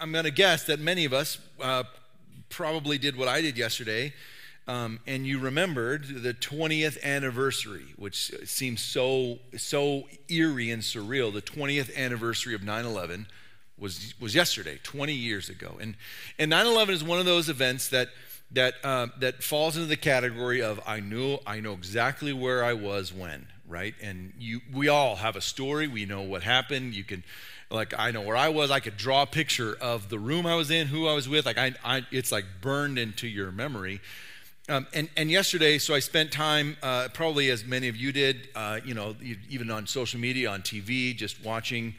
I'm going to guess that many of us probably did what I did yesterday, and you remembered the 20th anniversary, which seems so eerie and surreal. The 20th anniversary of 9/11 was yesterday, 20 years ago, and 9/11 is one of those events that falls into the category of I know exactly where I was when, right? And we all have a story. We know what happened. You can. Like, I know where I was. I could draw a picture of the room I was in, who I was with. Like, it's like burned into your memory. And yesterday, so I spent time, probably as many of you did, even on social media, on TV, just watching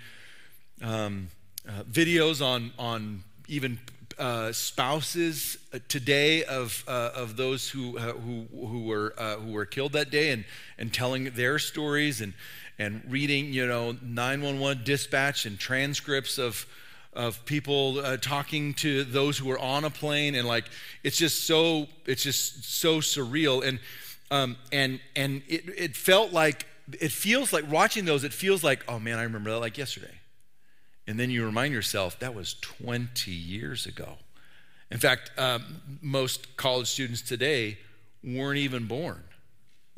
videos on even spouses today of those who were killed that day, and telling their stories, and reading, 911 dispatch and transcripts of people talking to those who were on a plane, and like it's just so surreal, and it feels like watching those. It feels like, oh man, I remember that like yesterday, and then you remind yourself that was 20 years ago. In fact, most college students today weren't even born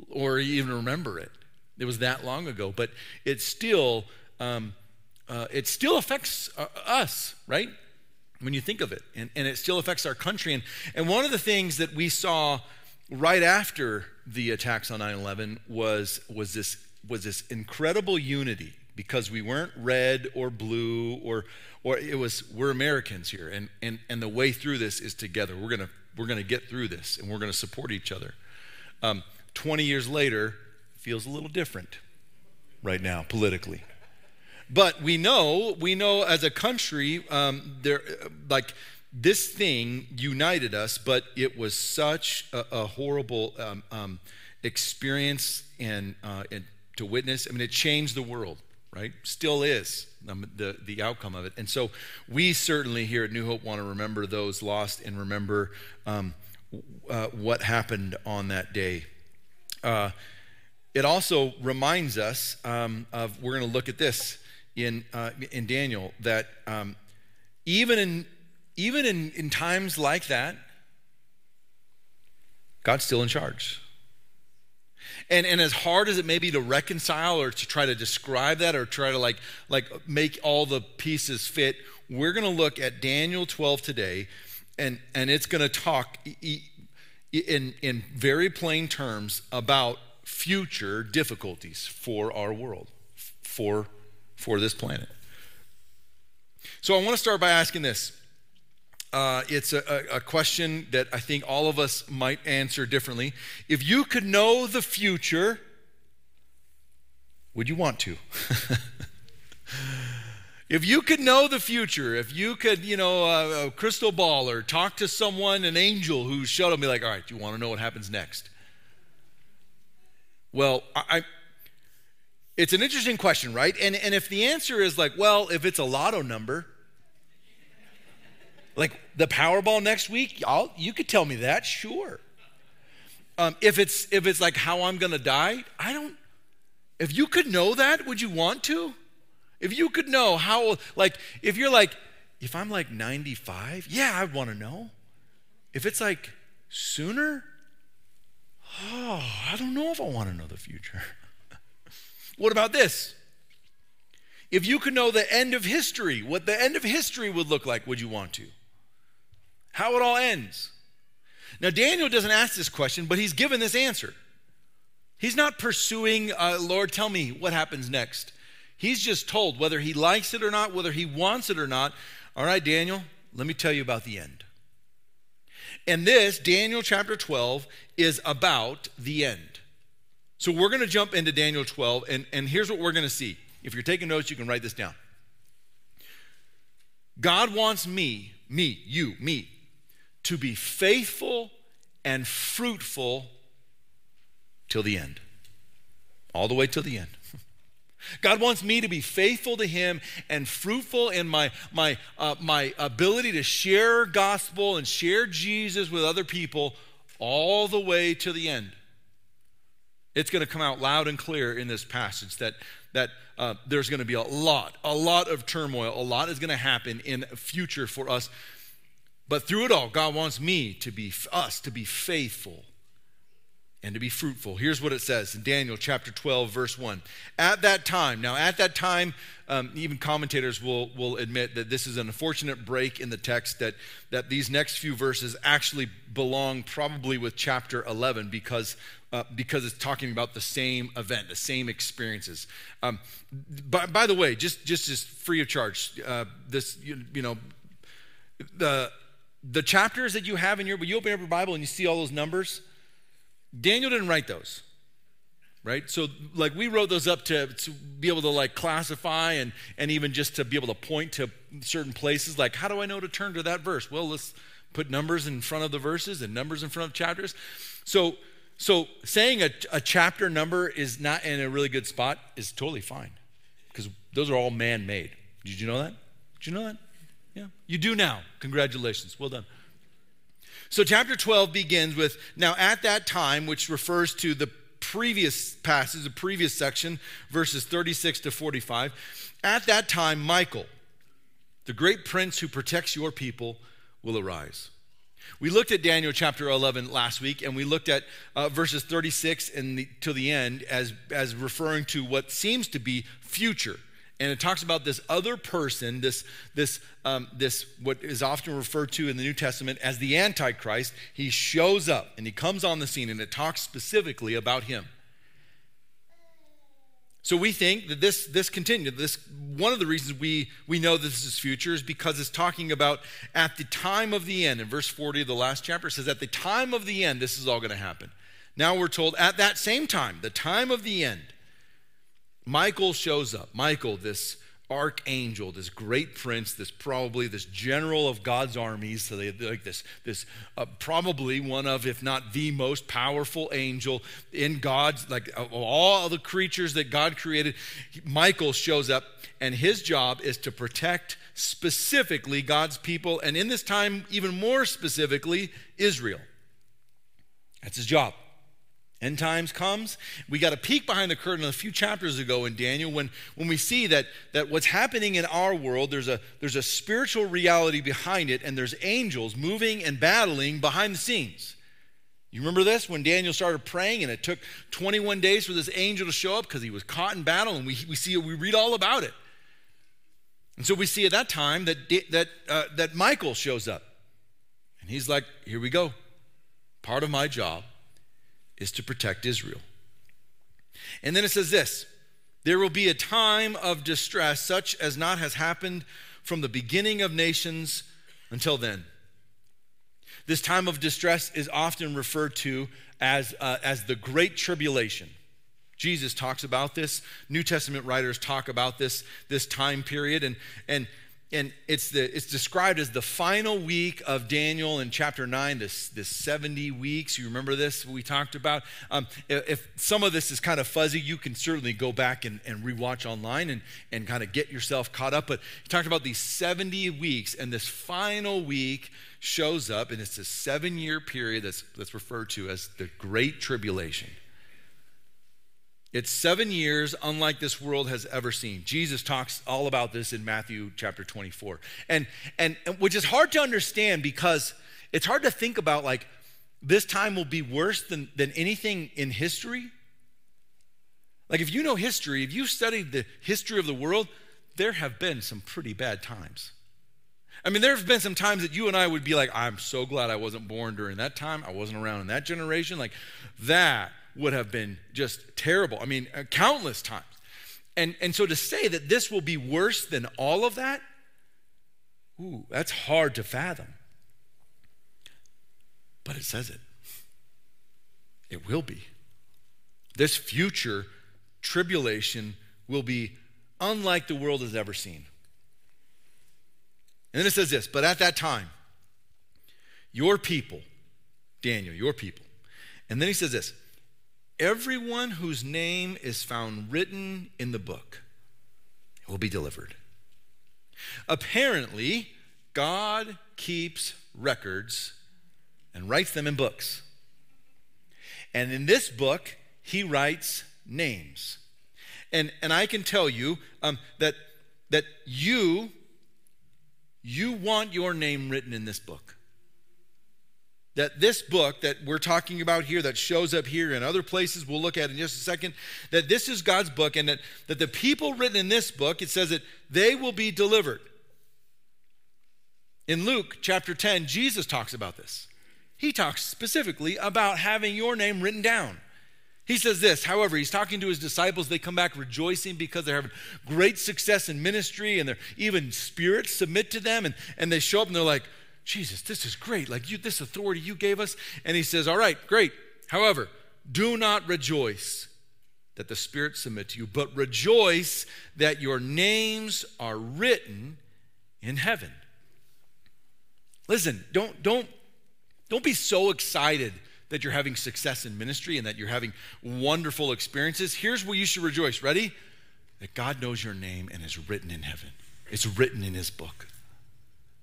or even remember it. It was that long ago, but it still affects us, right? When you think of it, and it still affects our country. And one of the things that we saw right after the attacks on 9/11 was this incredible unity, because we weren't red or blue or it was, we're Americans here, and the way through this is together. We're gonna get through this, and we're gonna support each other. 20 years later. Feels a little different right now politically, but we know as a country, this thing united us, but it was such a horrible experience and to witness. I mean, it changed the world, right? Still is the outcome of it, and so we certainly here at New Hope want to remember those lost and remember what happened on that day. It also reminds us of, we're going to look at this in Daniel, that even in times like that, God's still in charge. And as hard as it may be to reconcile or to try to describe that or try to like make all the pieces fit, we're going to look at Daniel 12 today, and it's going to talk in very plain terms about future difficulties for our world, for this planet. So I want to start by asking this. It's a question that I think all of us might answer differently. If you could know the future, would you want to? If you could know the future, if you could, a crystal ball or talk to someone, an angel who showed up, be like, all right, you want to know what happens next? Well, it's an interesting question, right? And if the answer is like, well, if it's a lotto number, like the Powerball next week, you could tell me that, sure. If it's like how I'm gonna die, if you could know that, would you want to? If you could know how, like, if you're like, if I'm like 95, yeah, I'd wanna know. If it's like sooner, oh, I don't know if I want to know the future. What about this? If you could know the end of history, what the end of history would look like, would you want to? How it all ends. Now, Daniel doesn't ask this question, but he's given this answer. He's not pursuing, Lord, tell me what happens next. He's just told, whether he likes it or not, whether he wants it or not, all right, Daniel, let me tell you about the end. And this, Daniel chapter 12, is about the end. So we're going to jump into Daniel 12, and here's what we're going to see. If you're taking notes, you can write this down. God wants you, me, to be faithful and fruitful till the end. All the way till the end. God wants me to be faithful to him and fruitful in my ability to share gospel and share Jesus with other people all the way to the end. It's going to come out loud and clear in this passage that that there's going to be a lot of turmoil. A lot is going to happen in the future for us. But through it all, God wants us to be faithful and to be fruitful. Here's what it says in Daniel chapter 12, verse 1. At that time, even commentators will admit that this is an unfortunate break in the text, that these next few verses actually belong probably with chapter 11 because it's talking about the same event, the same experiences. By the way, just free of charge, the chapters that you have in your, when you open up your Bible and you see all those numbers, Daniel didn't write those, right? So like we wrote those up to be able to like classify and even just to be able to point to certain places. Like, how do I know to turn to that verse? Well, let's put numbers in front of the verses and numbers in front of chapters. So saying a chapter number is not in a really good spot is totally fine because those are all man-made. Did you know that? Yeah, you do now. Congratulations. Well done. So chapter 12 begins with, now at that time, which refers to the previous passage, the previous section, verses 36 to 45. At that time, Michael, the great prince who protects your people, will arise. We looked at Daniel chapter 11 last week, and we looked at verses 36 to the end as referring to what seems to be future. And it talks about this other person, this what is often referred to in the New Testament as the Antichrist. He shows up and he comes on the scene, and it talks specifically about him. So we think that this continued. This, one of the reasons we know this is future is because it's talking about at the time of the end. In verse 40 of the last chapter, it says, at the time of the end, this is all going to happen. Now we're told at that same time, the time of the end, Michael shows up. Michael, this archangel, this great prince, this general of God's armies. So they like this probably one of, if not the most powerful angel in God's, like all the creatures that God created. Michael shows up, and his job is to protect specifically God's people, and in this time, even more specifically, Israel. That's his job. End times comes. We got a peek behind the curtain a few chapters ago in Daniel when we see that what's happening in our world, there's a spiritual reality behind it, and there's angels moving and battling behind the scenes. You remember this? When Daniel started praying, and it took 21 days for this angel to show up because he was caught in battle, and we read all about it. And so we see at that time that Michael shows up, and he's like, here we go. Part of my job is to protect Israel. And then it says this, there will be a time of distress such as not has happened from the beginning of nations until then. This time of distress is often referred to as the Great Tribulation. Jesus talks about this. New Testament writers talk about this time period, and it's described as the final week of Daniel in chapter 9, this 70 weeks. You remember this, we talked about? If some of this is kind of fuzzy, you can certainly go back and rewatch online and kind of get yourself caught up. But he talked about these 70 weeks, and this final week shows up, and it's a 7-year period that's referred to as the Great Tribulation. It's 7 years unlike this world has ever seen. Jesus talks all about this in Matthew chapter 24. And which is hard to understand because it's hard to think about like this time will be worse than anything in history. Like if you know history, if you studied the history of the world, there have been some pretty bad times. I mean, there have been some times that you and I would be like, I'm so glad I wasn't born during that time. I wasn't around in that generation. Like that would have been just terrible. I mean, countless times. And so to say that this will be worse than all of that, that's hard to fathom. But it says it. It will be. This future tribulation will be unlike the world has ever seen. And then it says this, but at that time, your people, Daniel, your people. And then he says this, everyone whose name is found written in the book will be delivered. Apparently, God keeps records and writes them in books. And in this book, he writes names. And I can tell you that you want your name written in this book. That this book that we're talking about here, that shows up here and other places we'll look at in just a second, that this is God's book, and that the people written in this book, it says that they will be delivered. In Luke chapter 10, Jesus talks about this. He talks specifically about having your name written down. He says this, however, he's talking to his disciples. They come back rejoicing because they're having great success in ministry, and they're even spirits submit to them, and they show up and they're like, Jesus, this is great. Like, you, this authority you gave us. And he says, all right, great. However, do not rejoice that the spirits submit to you, but rejoice that your names are written in heaven. Listen, don't be so excited that you're having success in ministry and that you're having wonderful experiences. Here's where you should rejoice. Ready? That God knows your name and is written in heaven. It's written in his book.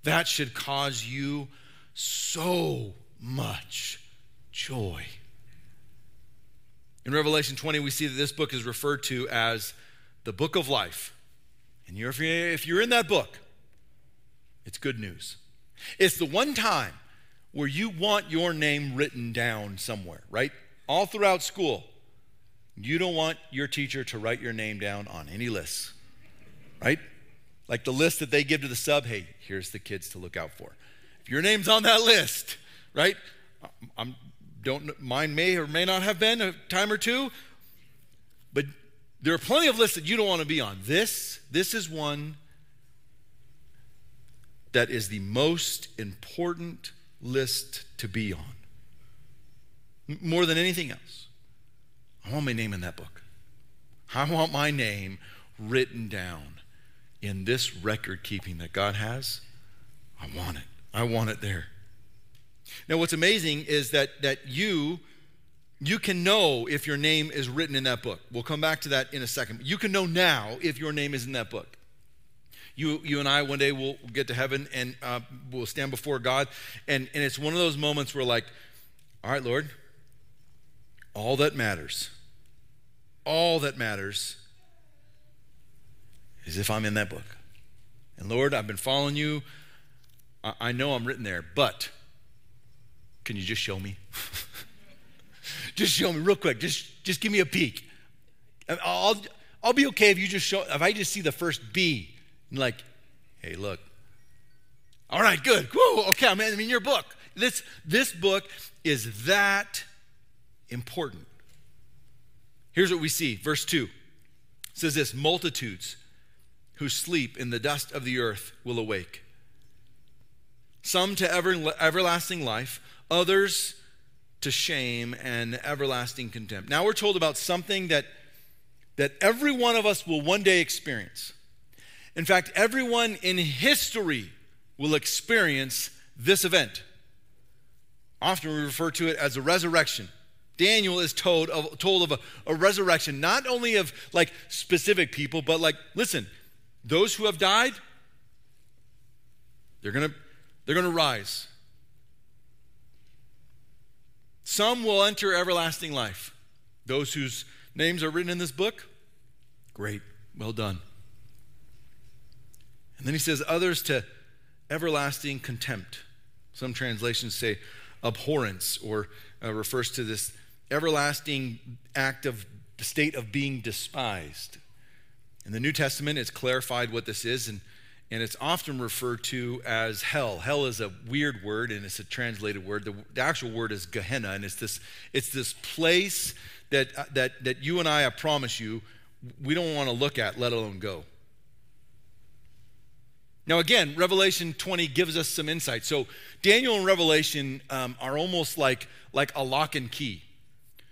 That should cause you so much joy. In Revelation 20, we see that this book is referred to as the book of life. And if you're in that book, it's good news. It's the one time where you want your name written down somewhere, right? All throughout school, you don't want your teacher to write your name down on any lists, right? Like the list that they give to the sub, hey, here's the kids to look out for. If your name's on that list, right? Mine may or may not have been a time or two, but there are plenty of lists that you don't want to be on. This is one that is the most important list to be on. More than anything else, I want my name in that book. I want my name written down. In this record keeping that God has, I want it. I want it there. Now, what's amazing is that you can know if your name is written in that book. We'll come back to that in a second. You can know now if your name is in that book. You and I one day will get to heaven and we'll stand before God. And it's one of those moments where, like, all right, Lord, all that matters is if I'm in that book. And Lord, I've been following you. I know I'm written there, but can you just show me? Just show me real quick. Just give me a peek. I'll be okay if you just show, if I just see the first B and like, hey, look. All right, good. Woo, okay, I'm in your book. This book is that important. Here's what we see. Verse 2. It says this, multitudes who sleep in the dust of the earth will awake. Some to everlasting life, others to shame and everlasting contempt. Now we're told about something that every one of us will one day experience. In fact, everyone in history will experience this event. Often we refer to it as a resurrection. Daniel is told of a resurrection, not only of like specific people, but like, listen, those who have died, they're going to rise. Some will enter everlasting life. Those whose names are written in this book, great, well done. And then he says, others to everlasting contempt. Some translations say abhorrence, or refers to this everlasting act of the state of being despised. In the New Testament, it's clarified what this is, and it's often referred to as hell. Hell is a weird word, and it's a translated word. The actual word is Gehenna, and it's this place that you and I promise you, we don't want to look at, let alone go. Now again, Revelation 20 gives us some insight. So Daniel and Revelation are almost like a lock and key.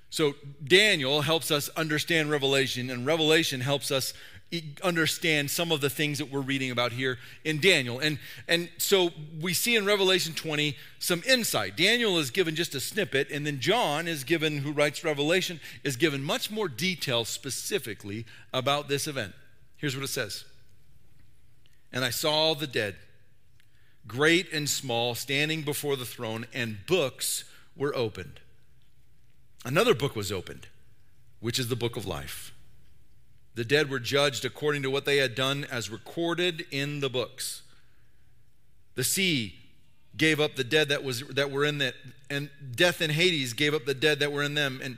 So Daniel helps us understand Revelation, and Revelation helps us understand some of the things that we're reading about here in Daniel. And so we see in Revelation 20 some insight. Daniel is given just a snippet, and then John is given, who writes Revelation, is given much more detail specifically about this event. Here's what it says. And I saw the dead, great and small, standing before the throne, and books were opened. Another book was opened, which is the book of life. The dead were judged according to what they had done as recorded in the books. The sea gave up the dead that were in it, and death and Hades gave up the dead that were in them, and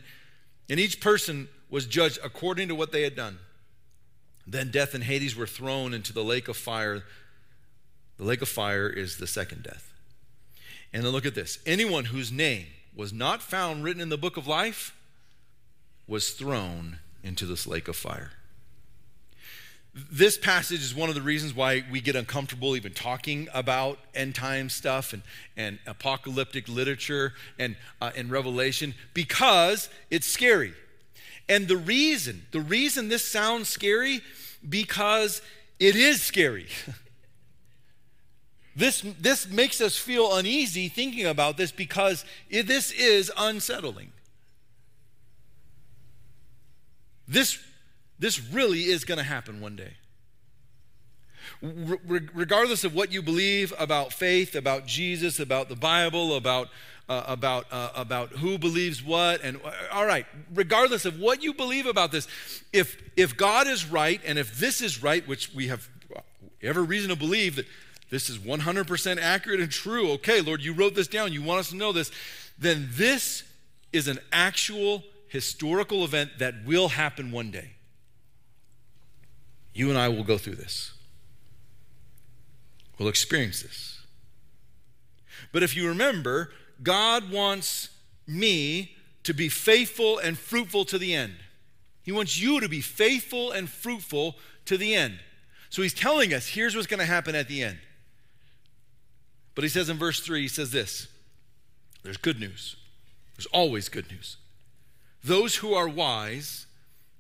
each person was judged according to what they had done. Then death and Hades were thrown into the lake of fire. The lake of fire is the second death. And then look at this. Anyone whose name was not found written in the book of life was thrown into this lake of fire. This passage is one of the reasons why we get uncomfortable even talking about end time stuff and apocalyptic literature and Revelation, because it's scary. And the reason this sounds scary, because it is scary. This makes us feel uneasy thinking about this, because this is unsettling. This really is going to happen one day. Regardless of what you believe about faith, about Jesus, about the Bible, about who believes what, and all right, regardless of what you believe about this, if God is right and if this is right, which we have every reason to believe that this is 100% accurate and true, okay, Lord, you wrote this down, you want us to know this, then this is an actual historical event that will happen one day. You and I will go through this. We'll experience this. But if you remember, God wants me to be faithful and fruitful to the end. He wants you to be faithful and fruitful to the end. So he's telling us, here's what's going to happen at the end. But he says in verse 3, he says this, there's good news. There's always good news. Those who are wise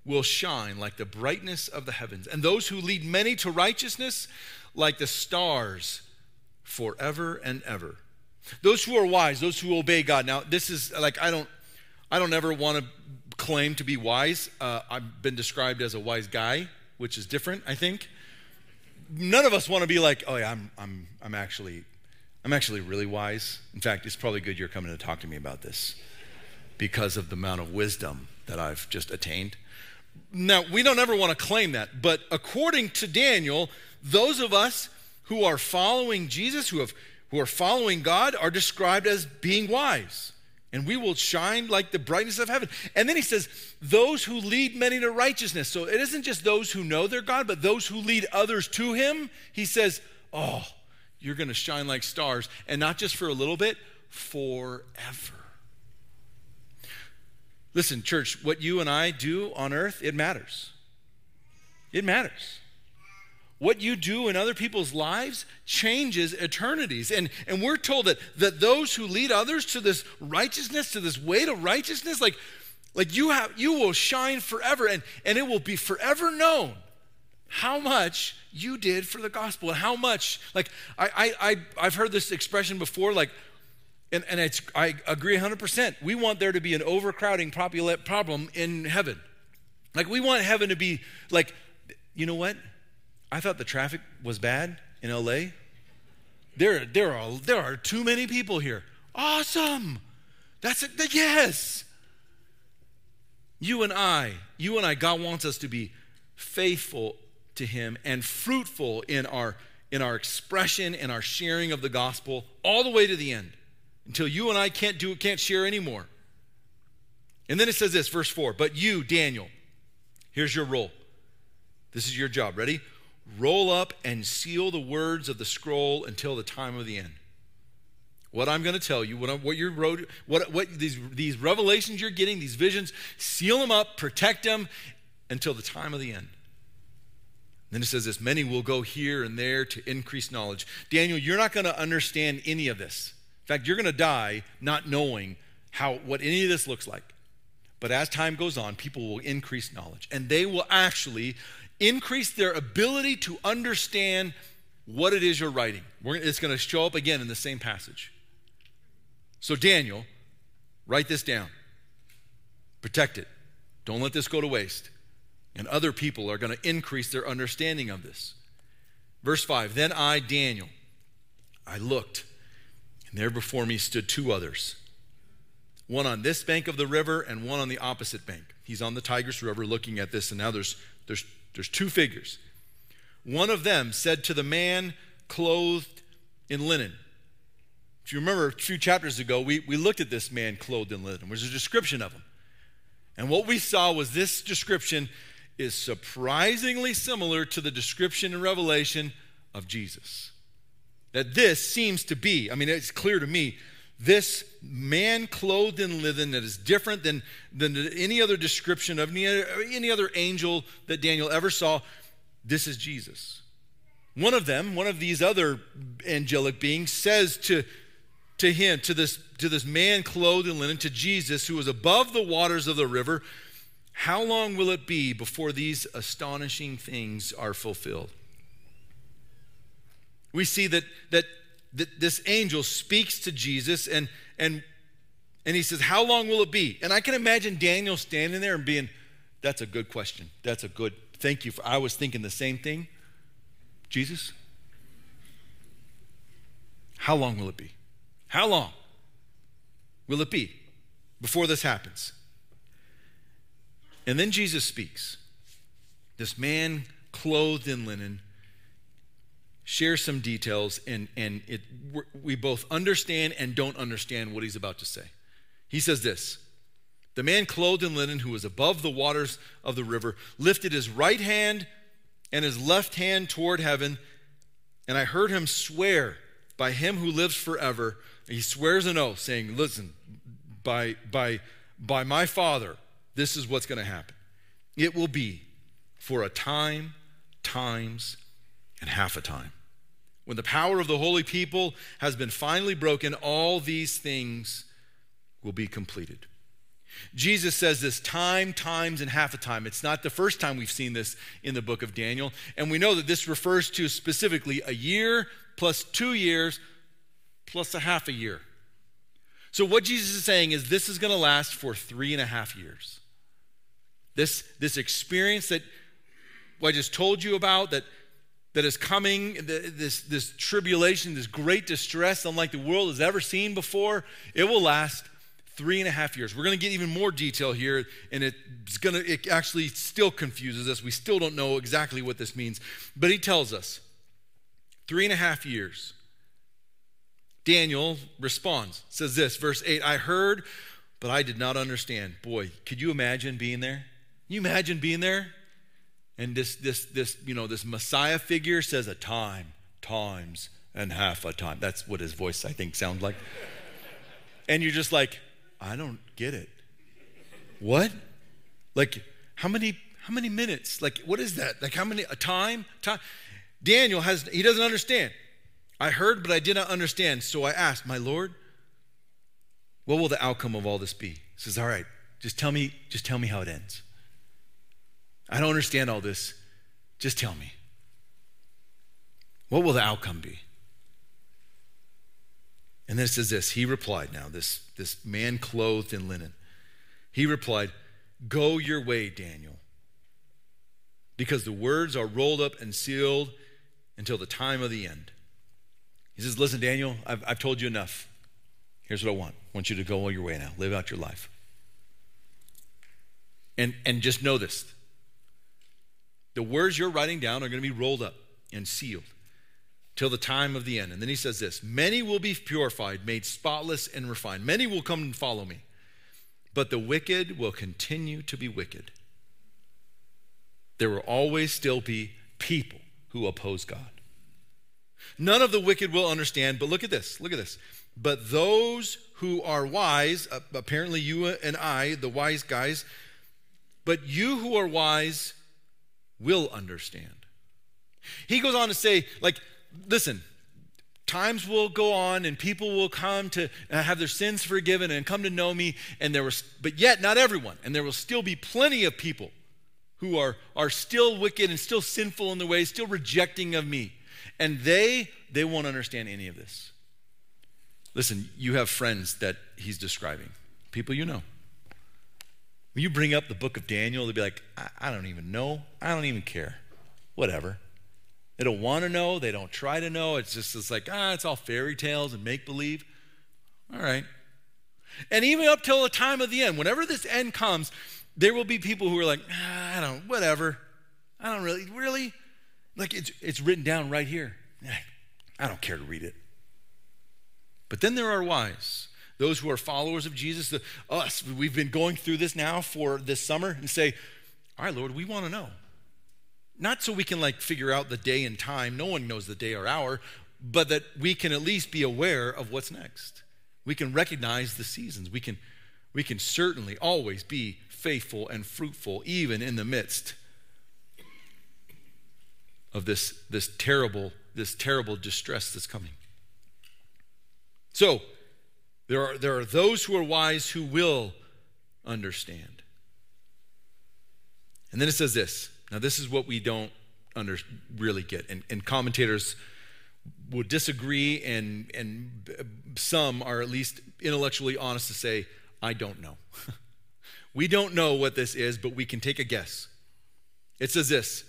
will shine like the brightness of the heavens, and those who lead many to righteousness like the stars forever and ever. Those who are wise, those who obey God. Now, this is like, I don't ever want to claim to be wise. I've been described as a wise guy, which is different, I think. None of us want to be like, oh yeah, I'm actually really wise. In fact, it's probably good you're coming to talk to me about this, because of the amount of wisdom that I've just attained. Now, we don't ever want to claim that, but according to Daniel, those of us who are following Jesus, who are following God, are described as being wise, and we will shine like the brightness of heaven. And then he says, those who lead many to righteousness. So it isn't just those who know their God, but those who lead others to him. He says, oh, you're going to shine like stars, and not just for a little bit, forever. Listen, church, what you and I do on earth, it matters. It matters. What you do in other people's lives changes eternities. And we're told that those who lead others to this righteousness, to this way to righteousness, like you will shine forever, and it will be forever known how much you did for the gospel, and how much, like I've heard this expression before, like, and it's, I agree 100%. We want there to be an overcrowding problem in heaven. Like, we want heaven to be like, you know what? I thought the traffic was bad in LA. There are too many people here. Awesome. That's it. Yes. You and I, God wants us to be faithful to him and fruitful in our expression and our sharing of the gospel all the way to the end, until you and I can't share anymore. And then it says this, verse 4, but you, Daniel, here's your role. This is your job. Ready? Roll up and seal the words of the scroll until the time of the end. What I'm going to tell you, what these revelations you're getting, these visions, seal them up, protect them until the time of the end. Then it says this, many will go here and there to increase knowledge. Daniel, you're not going to understand any of this. In fact, you're going to die not knowing what any of this looks like. But as time goes on, people will increase knowledge, and they will actually increase their ability to understand what it is you're writing. It's going to show up again in the same passage. So Daniel, write this down. Protect it. Don't let this go to waste. And other people are going to increase their understanding of this. Verse 5, then I, Daniel, I looked, and there before me stood two others, one on this bank of the river and one on the opposite bank. He's on the Tigris River looking at this, and now there's There's two figures. One of them said to the man clothed in linen. If you remember a few chapters ago, we looked at this man clothed in linen. There's a description of him. And what we saw was this description is surprisingly similar to the description in Revelation of Jesus. That this seems to be, I mean, it's clear to me, this man clothed in linen that is different than any other description of any other angel that Daniel ever saw. This is Jesus. One of them, one of these other angelic beings, says to him, to this man clothed in linen, to Jesus, who was above the waters of the river, how long will it be before these astonishing things are fulfilled? We see that this angel speaks to Jesus and he says, how long will it be? And I can imagine Daniel standing there and being, that's a good question. That's a good, thank you. I was thinking the same thing. Jesus, how long will it be? How long will it be before this happens? And then Jesus speaks. This man clothed in linen shares some details, and we both understand and don't understand what he's about to say. He says this: the man clothed in linen who was above the waters of the river lifted his right hand and his left hand toward heaven, and I heard him swear by him who lives forever. He swears an oath, saying, listen, by my Father, this is what's going to happen. It will be for a time, times, and half a time. When the power of the holy people has been finally broken, all these things will be completed. Jesus says this time, times, and half a time. It's not the first time we've seen this in the book of Daniel. And we know that this refers to specifically a year plus 2 years plus a half a year. So what Jesus is saying is this is going to last for 3.5 years. This experience that I just told you about, that is coming, this tribulation, this great distress unlike the world has ever seen before, it will last 3.5 years. We're going to get even more detail here, and it actually still confuses us. We still don't know exactly what this means. But he tells us, 3.5 years. Daniel responds, says this, verse 8, I heard, but I did not understand. Boy, could you imagine being there? Can you imagine being there? And this Messiah figure says a time, times, and half a time. That's what his voice, I think, sounds like. And you're just like, I don't get it. What? Like, how many minutes? Like, what is that? Like, how many, a time? Time? Daniel he doesn't understand. I heard, but I did not understand. So I asked, my Lord, what will the outcome of all this be? He says, all right, just tell me how it ends. I don't understand all this. Just tell me. What will the outcome be? And then it says this, he replied now, this man clothed in linen. He replied, go your way, Daniel, because the words are rolled up and sealed until the time of the end. He says, listen, Daniel, I've told you enough. Here's what I want. I want you to go all your way now. Live out your life. And just know this. The words you're writing down are going to be rolled up and sealed till the time of the end. And then he says this, many will be purified, made spotless and refined. Many will come and follow me, but the wicked will continue to be wicked. There will always still be people who oppose God. None of the wicked will understand, but look at this. But those who are wise, apparently you and I, the wise guys, but you who are wise will understand. He goes on to say, like, listen, times will go on and people will come to have their sins forgiven and come to know me, but yet not everyone. And there will still be plenty of people who are still wicked and still sinful in their ways, still rejecting of me. And they won't understand any of this. Listen, you have friends that he's describing, people you know. When you bring up the book of Daniel, they'll be like, I don't even know. I don't even care. Whatever. They don't want to know. They don't try to know. It's like, it's all fairy tales and make-believe. All right. And even up till the time of the end, whenever this end comes, there will be people who are like, whatever. I don't really? Like it's written down right here. I don't care to read it. But then there are wise, those who are followers of Jesus, us. We've been going through this now for this summer and say, all right, Lord, we want to know. Not so we can like figure out the day and time. No one knows the day or hour, but that we can at least be aware of what's next. We can recognize the seasons. We can certainly always be faithful and fruitful, even in the midst of this terrible distress that's coming. So there are those who are wise who will understand. And then it says this. Now, this is what we don't really get. And commentators will disagree, and some are at least intellectually honest to say, I don't know. We don't know what this is, but we can take a guess. It says this: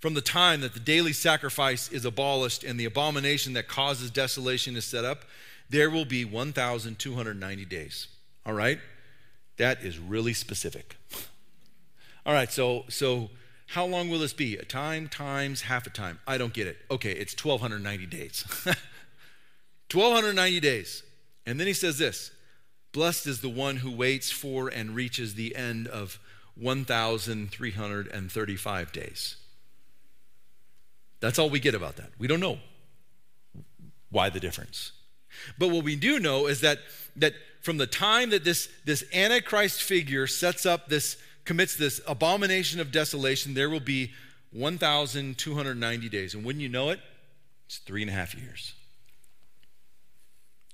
from the time that the daily sacrifice is abolished and the abomination that causes desolation is set up, there will be 1,290 days. All right? That is really specific. All right, so how long will this be? A time times half a time. I don't get it. Okay, it's 1,290 days. 1,290 days. And then he says this: blessed is the one who waits for and reaches the end of 1,335 days. That's all we get about that. We don't know why the difference. But what we do know is that from the time that this Antichrist figure sets up commits this abomination of desolation, there will be 1,290 days. And wouldn't you know it? It's 3.5 years.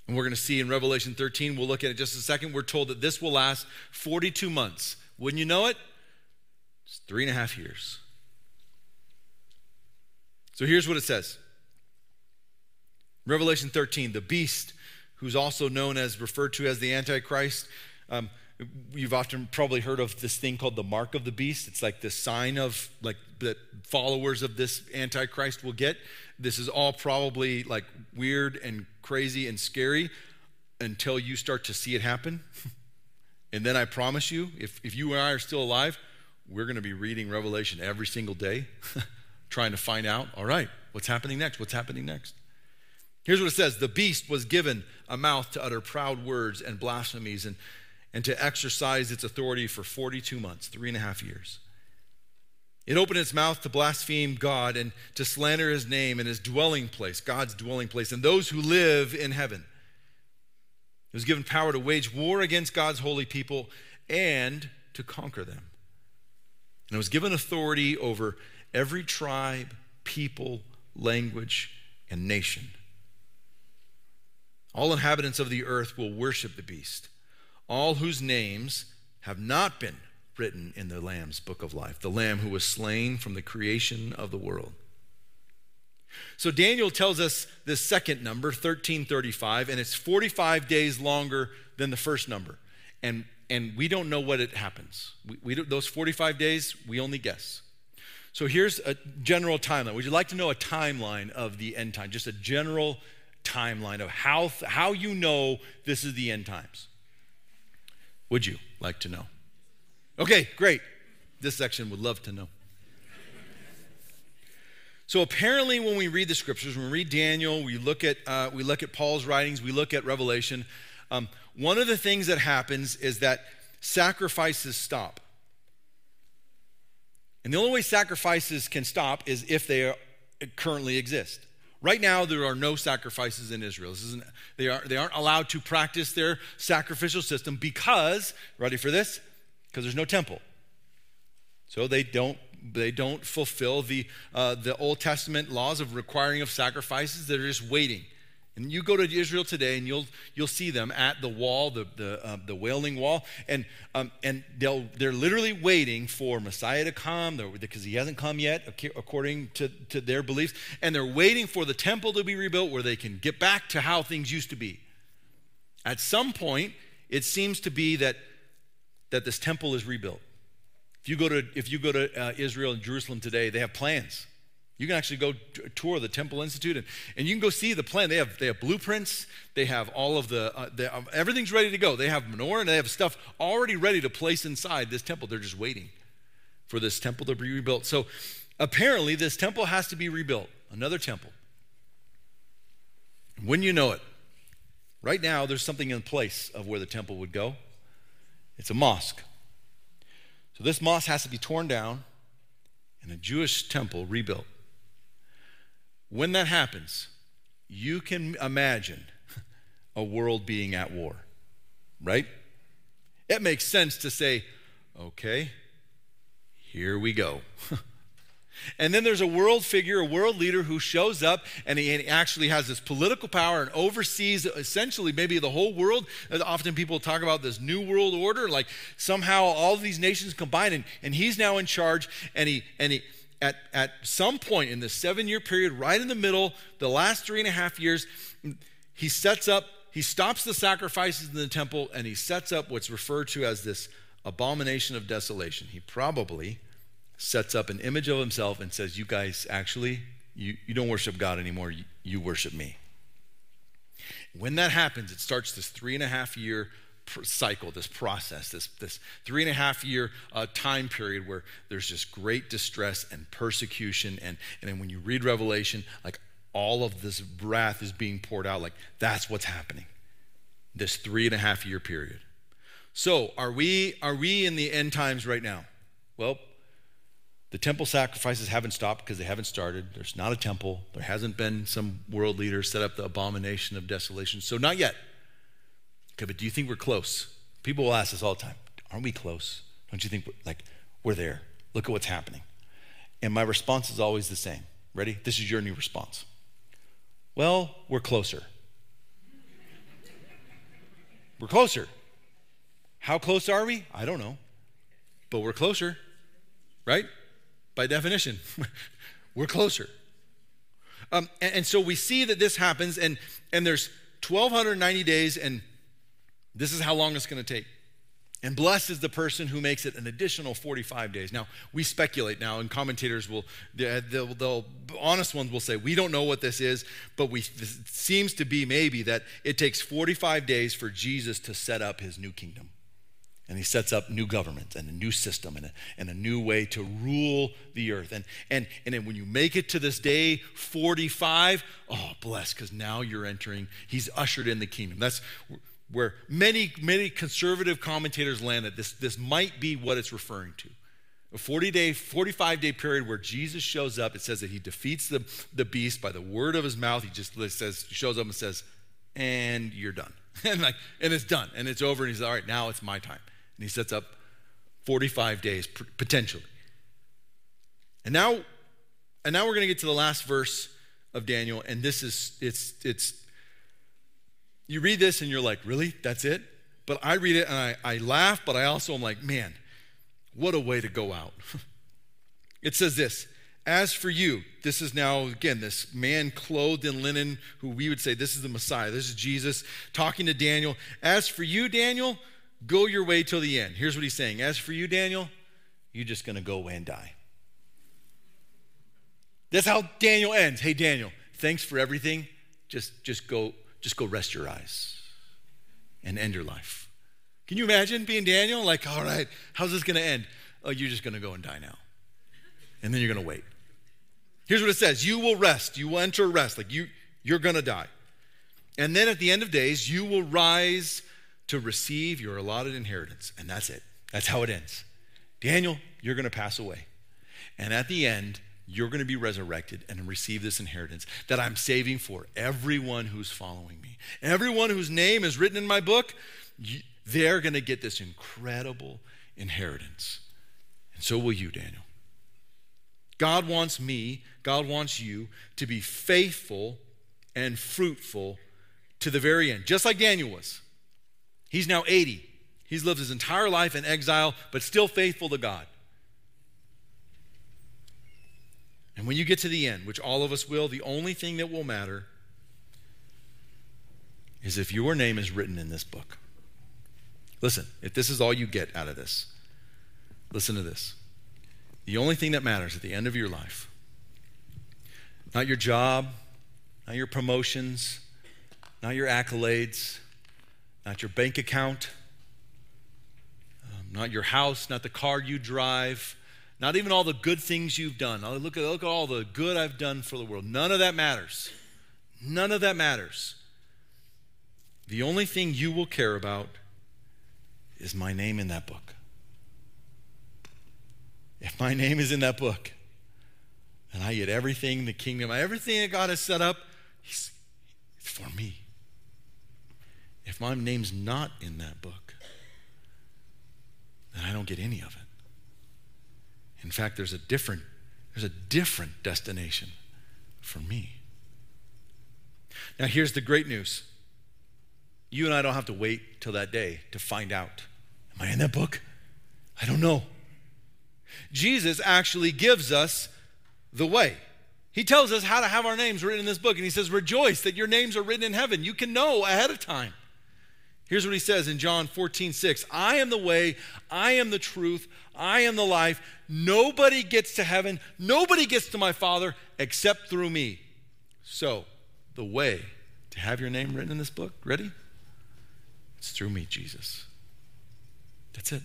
And we're going to see in Revelation 13, we'll look at it in just a second, we're told that this will last 42 months. Wouldn't you know it? It's 3.5 years. So here's what it says. Revelation 13, the beast, who's also referred to as the Antichrist, you've often probably heard of this thing called the mark of the beast. It's like this sign of like that followers of this Antichrist will get. This is all probably like weird and crazy and scary until you start to see it happen. And then I promise you, if you and I are still alive, we're going to be reading Revelation every single day, trying to find out, all right, what's happening next? What's happening next? Here's what it says. The beast was given a mouth to utter proud words and blasphemies and to exercise its authority for 42 months, 3.5 years. It opened its mouth to blaspheme God and to slander his name and his dwelling place, God's dwelling place, and those who live in heaven. It was given power to wage war against God's holy people and to conquer them. And it was given authority over every tribe, people, language, and nation. All inhabitants of the earth will worship the beast, all whose names have not been written in the Lamb's book of life, the Lamb who was slain from the creation of the world. So Daniel tells us this second number, 1335, and it's 45 days longer than the first number. And we don't know what it happens. Those 45 days, we only guess. So here's a general timeline. Would you like to know a timeline of the end time? Just a general timeline of how you know this is the end times. Would you like to know? Okay, great. This section would love to know. So apparently, when we read the scriptures, when we read Daniel, we look at Paul's writings, we look at Revelation. One of the things that happens is that sacrifices stop, and the only way sacrifices can stop is if they currently exist. Right now, there are no sacrifices in Israel. They aren't allowed to practice their sacrificial system because, ready for this? Because there's no temple. So they don't fulfill the Old Testament laws of requiring of sacrifices. They're just waiting. And you go to Israel today, and you'll see them at the wall, the Wailing Wall, and they're literally waiting for Messiah to come, because he hasn't come yet, according to their beliefs, and they're waiting for the temple to be rebuilt where they can get back to how things used to be. At some point, it seems to be that this temple is rebuilt. If you go to Israel and Jerusalem today, they have plans. You can actually go tour the Temple Institute, and you can go see the plan. They have blueprints. They have all of everything's ready to go. They have menorah, and they have stuff already ready to place inside this temple. They're just waiting for this temple to be rebuilt. So Apparently, this temple has to be rebuilt, another temple. Wouldn't you know it? Right now, there's something in place of where the temple would go. It's a mosque. So this mosque has to be torn down and a Jewish temple rebuilt. When that happens, you can imagine a world being at war, right? It makes sense to say, okay, here we go. And then there's a world figure, a world leader who shows up, and he actually has this political power and oversees essentially maybe the whole world. Often people talk about this new world order, like somehow all these nations combine, and he's now in charge. And he at some point in this 7-year period, right in the middle, the last 3.5 years, he sets up, he stops the sacrifices in the temple, and he sets up what's referred to as this abomination of desolation. He probably sets up an image of himself and says, you guys, actually, you don't worship God anymore. You worship me. When that happens, it starts this 3.5-year cycle, this process, this 3.5-year time period where there's just great distress and persecution. And then when you read Revelation, like all of this wrath is being poured out. Like that's what's happening, this 3.5-year period. So are we in the end times right now? Well, the temple sacrifices haven't stopped because they haven't started. There's not a temple. There hasn't been some world leader set up the abomination of desolation. So not yet. Okay, but do you think we're close? People will ask us all the time, aren't we close? Don't you think we're there? Look at what's happening. And my response is always the same. Ready? This is your new response. Well, we're closer. We're closer. How close are we? I don't know. But we're closer, right? By definition, we're closer. And so we see that this happens, and there's 1,290 days, and this is how long it's going to take. And blessed is the person who makes it an additional 45 days. Now, we speculate now, and commentators will, the honest ones will say, we don't know what this is, but it seems to be maybe that it takes 45 days for Jesus to set up his new kingdom. And he sets up new governments and a new system and a new way to rule the earth. And then when you make it to this day 45, oh, bless, because now you're entering. He's ushered in the kingdom. That's where many, many conservative commentators land that this might be what it's referring to. A 40-day, 45-day period where Jesus shows up. It says that he defeats the beast by the word of his mouth. He just shows up and says, and you're done. And it's done. And it's over. And he's all right, now it's my time. And he sets up 45 days, potentially. And now we're going to get to the last verse of Daniel. And this is, it's you read this and you're like, really? That's it? But I read it and I laugh, but I also am like, man, what a way to go out. It says this, as for you, this is now, again, this man clothed in linen who we would say, this is the Messiah. This is Jesus talking to Daniel. As for you, Daniel, go your way till the end. Here's what he's saying. As for you, Daniel, you're just going to go away and die. That's how Daniel ends. Hey, Daniel, thanks for everything. Just go rest your eyes and end your life. Can you imagine being Daniel? Like, all right, how's this going to end? Oh, you're just going to go and die now. And then you're going to wait. Here's what it says. You will rest. You will enter rest. Like you're going to die. And then at the end of days, you will rise to receive your allotted inheritance. And that's it. That's how it ends. Daniel, you're going to pass away. And at the end, you're going to be resurrected and receive this inheritance that I'm saving for everyone who's following me. Everyone whose name is written in my book, they're going to get this incredible inheritance. And so will you, Daniel. God wants me, God wants you to be faithful and fruitful to the very end, just like Daniel was. He's now 80. He's lived his entire life in exile, but still faithful to God. And when you get to the end, which all of us will, the only thing that will matter is if your name is written in this book. Listen, if this is all you get out of this, listen to this. The only thing that matters at the end of your life, not your job, not your promotions, not your accolades, not your bank account, not your house, not the car you drive, Not even all the good things you've done. Look at all the good I've done for the world. None of that matters. None of that matters. The only thing you will care about is my name in that book. If my name is in that book, and I get everything, the kingdom, everything that God has set up, it's for me. If my name's not in that book, then I don't get any of it. In fact, there's a different destination for me. Now, here's the great news. You and I don't have to wait till that day to find out. Am I in that book? I don't know. Jesus actually gives us the way. He tells us how to have our names written in this book, and he says, rejoice that your names are written in heaven. You can know ahead of time. Here's what he says in John 14:6. I am the way, I am the truth, I am the life. Nobody gets to heaven, nobody gets to my Father except through me. So, the way to have your name written in this book, ready? It's through me, Jesus. That's it.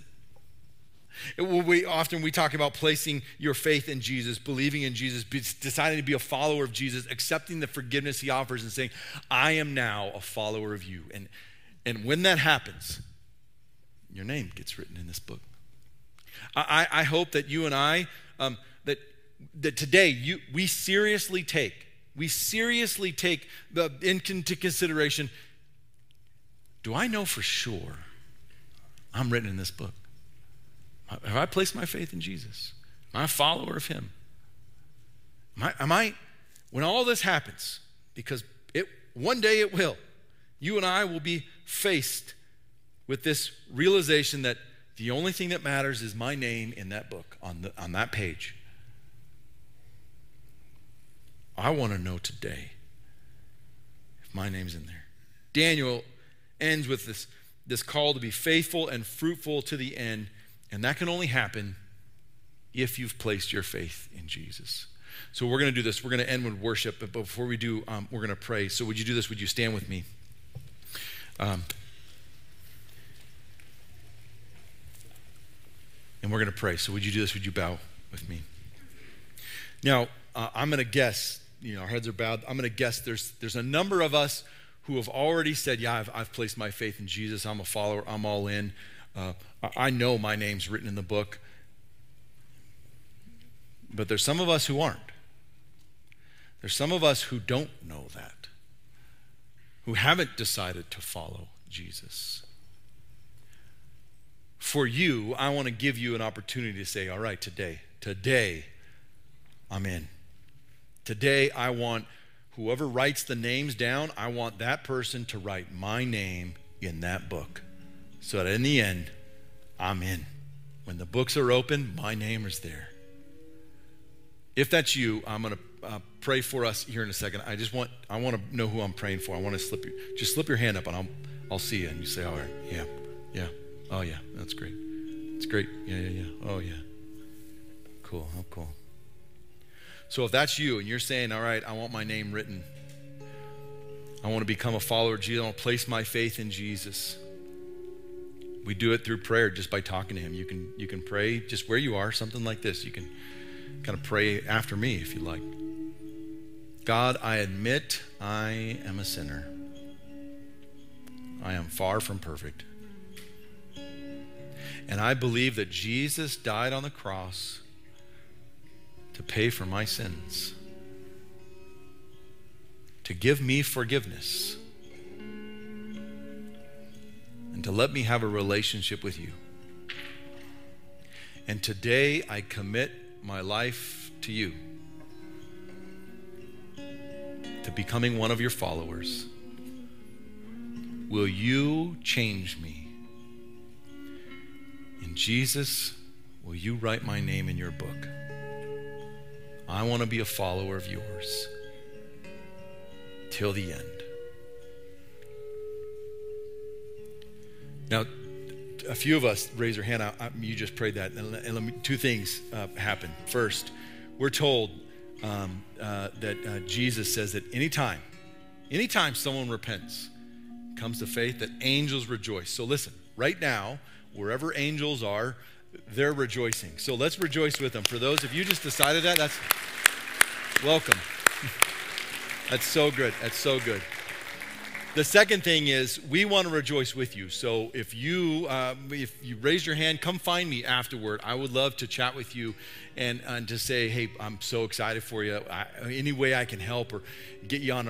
We talk about placing your faith in Jesus, believing in Jesus, deciding to be a follower of Jesus, accepting the forgiveness he offers and saying, I am now a follower of you. And when that happens, your name gets written in this book. I hope that you and I, that today we seriously take into consideration, do I know for sure I'm written in this book? Have I placed my faith in Jesus? Am I a follower of him? Am I when all this happens, because one day it will, you and I will be faced with this realization that the only thing that matters is my name in that book, on that page. I want to know today if my name's in there. Daniel ends with this call to be faithful and fruitful to the end. And that can only happen if you've placed your faith in Jesus. So we're going to do this. We're going to end with worship. But before we do, we're going to pray. So would you do this? Would you stand with me? And we're going to pray. So would you do this? Would you bow with me? Now, I'm going to guess, our heads are bowed. I'm going to guess there's a number of us who have already said, yeah, I've placed my faith in Jesus. I'm a follower. I'm all in. I know my name's written in the book, but there's some of us who aren't. There's some of us who don't know that, who haven't decided to follow Jesus. For you, I want to give you an opportunity to say, all right, today, I'm in. Today, I want whoever writes the names down, I want that person to write my name in that book. So that in the end, I'm in. When the books are open, my name is there. If that's you, I'm going to pray for us here in a second. I want to know who I'm praying for. I want to slip your hand up, and I'll see you. And you say, all right, yeah, oh yeah, that's great. It's great, yeah, oh yeah. Cool, how cool. So if that's you, and you're saying, all right, I want my name written. I want to become a follower of Jesus. I want to place my faith in Jesus. We do it through prayer, just by talking to him. You can pray just where you are, something like this. You can kind of pray after me if you like. God, I admit I am a sinner. I am far from perfect. And I believe that Jesus died on the cross to pay for my sins, to give me forgiveness, and to let me have a relationship with you. And today I commit my life to you, to becoming one of your followers. Will you change me? And Jesus, will you write my name in your book? I want to be a follower of yours till the end. Now, a few of us raise your hand. You just prayed that, and two things happen. First, we're told that Jesus says that anytime someone repents, comes to faith, that angels rejoice. So listen, right now, wherever angels are, they're rejoicing. So let's rejoice with them. For those of you just decided that's welcome. That's so good. That's so good. The second thing is we want to rejoice with you. So if you raise your hand, come find me afterward. I would love to chat with you and to say, hey, I'm so excited for you. Any way I can help or get you on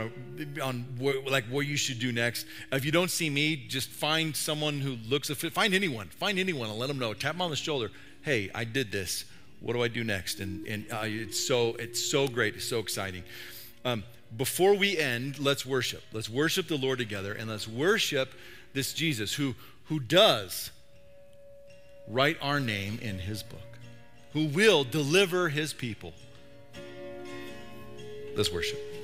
what you should do next. If you don't see me, just find someone who looks a fit. Find anyone and let them know. Tap them on the shoulder. Hey, I did this. What do I do next? And it's so great. It's so exciting. Before we end, let's worship. Let's worship the Lord together, and let's worship this Jesus who does write our name in his book, who will deliver his people. Let's worship.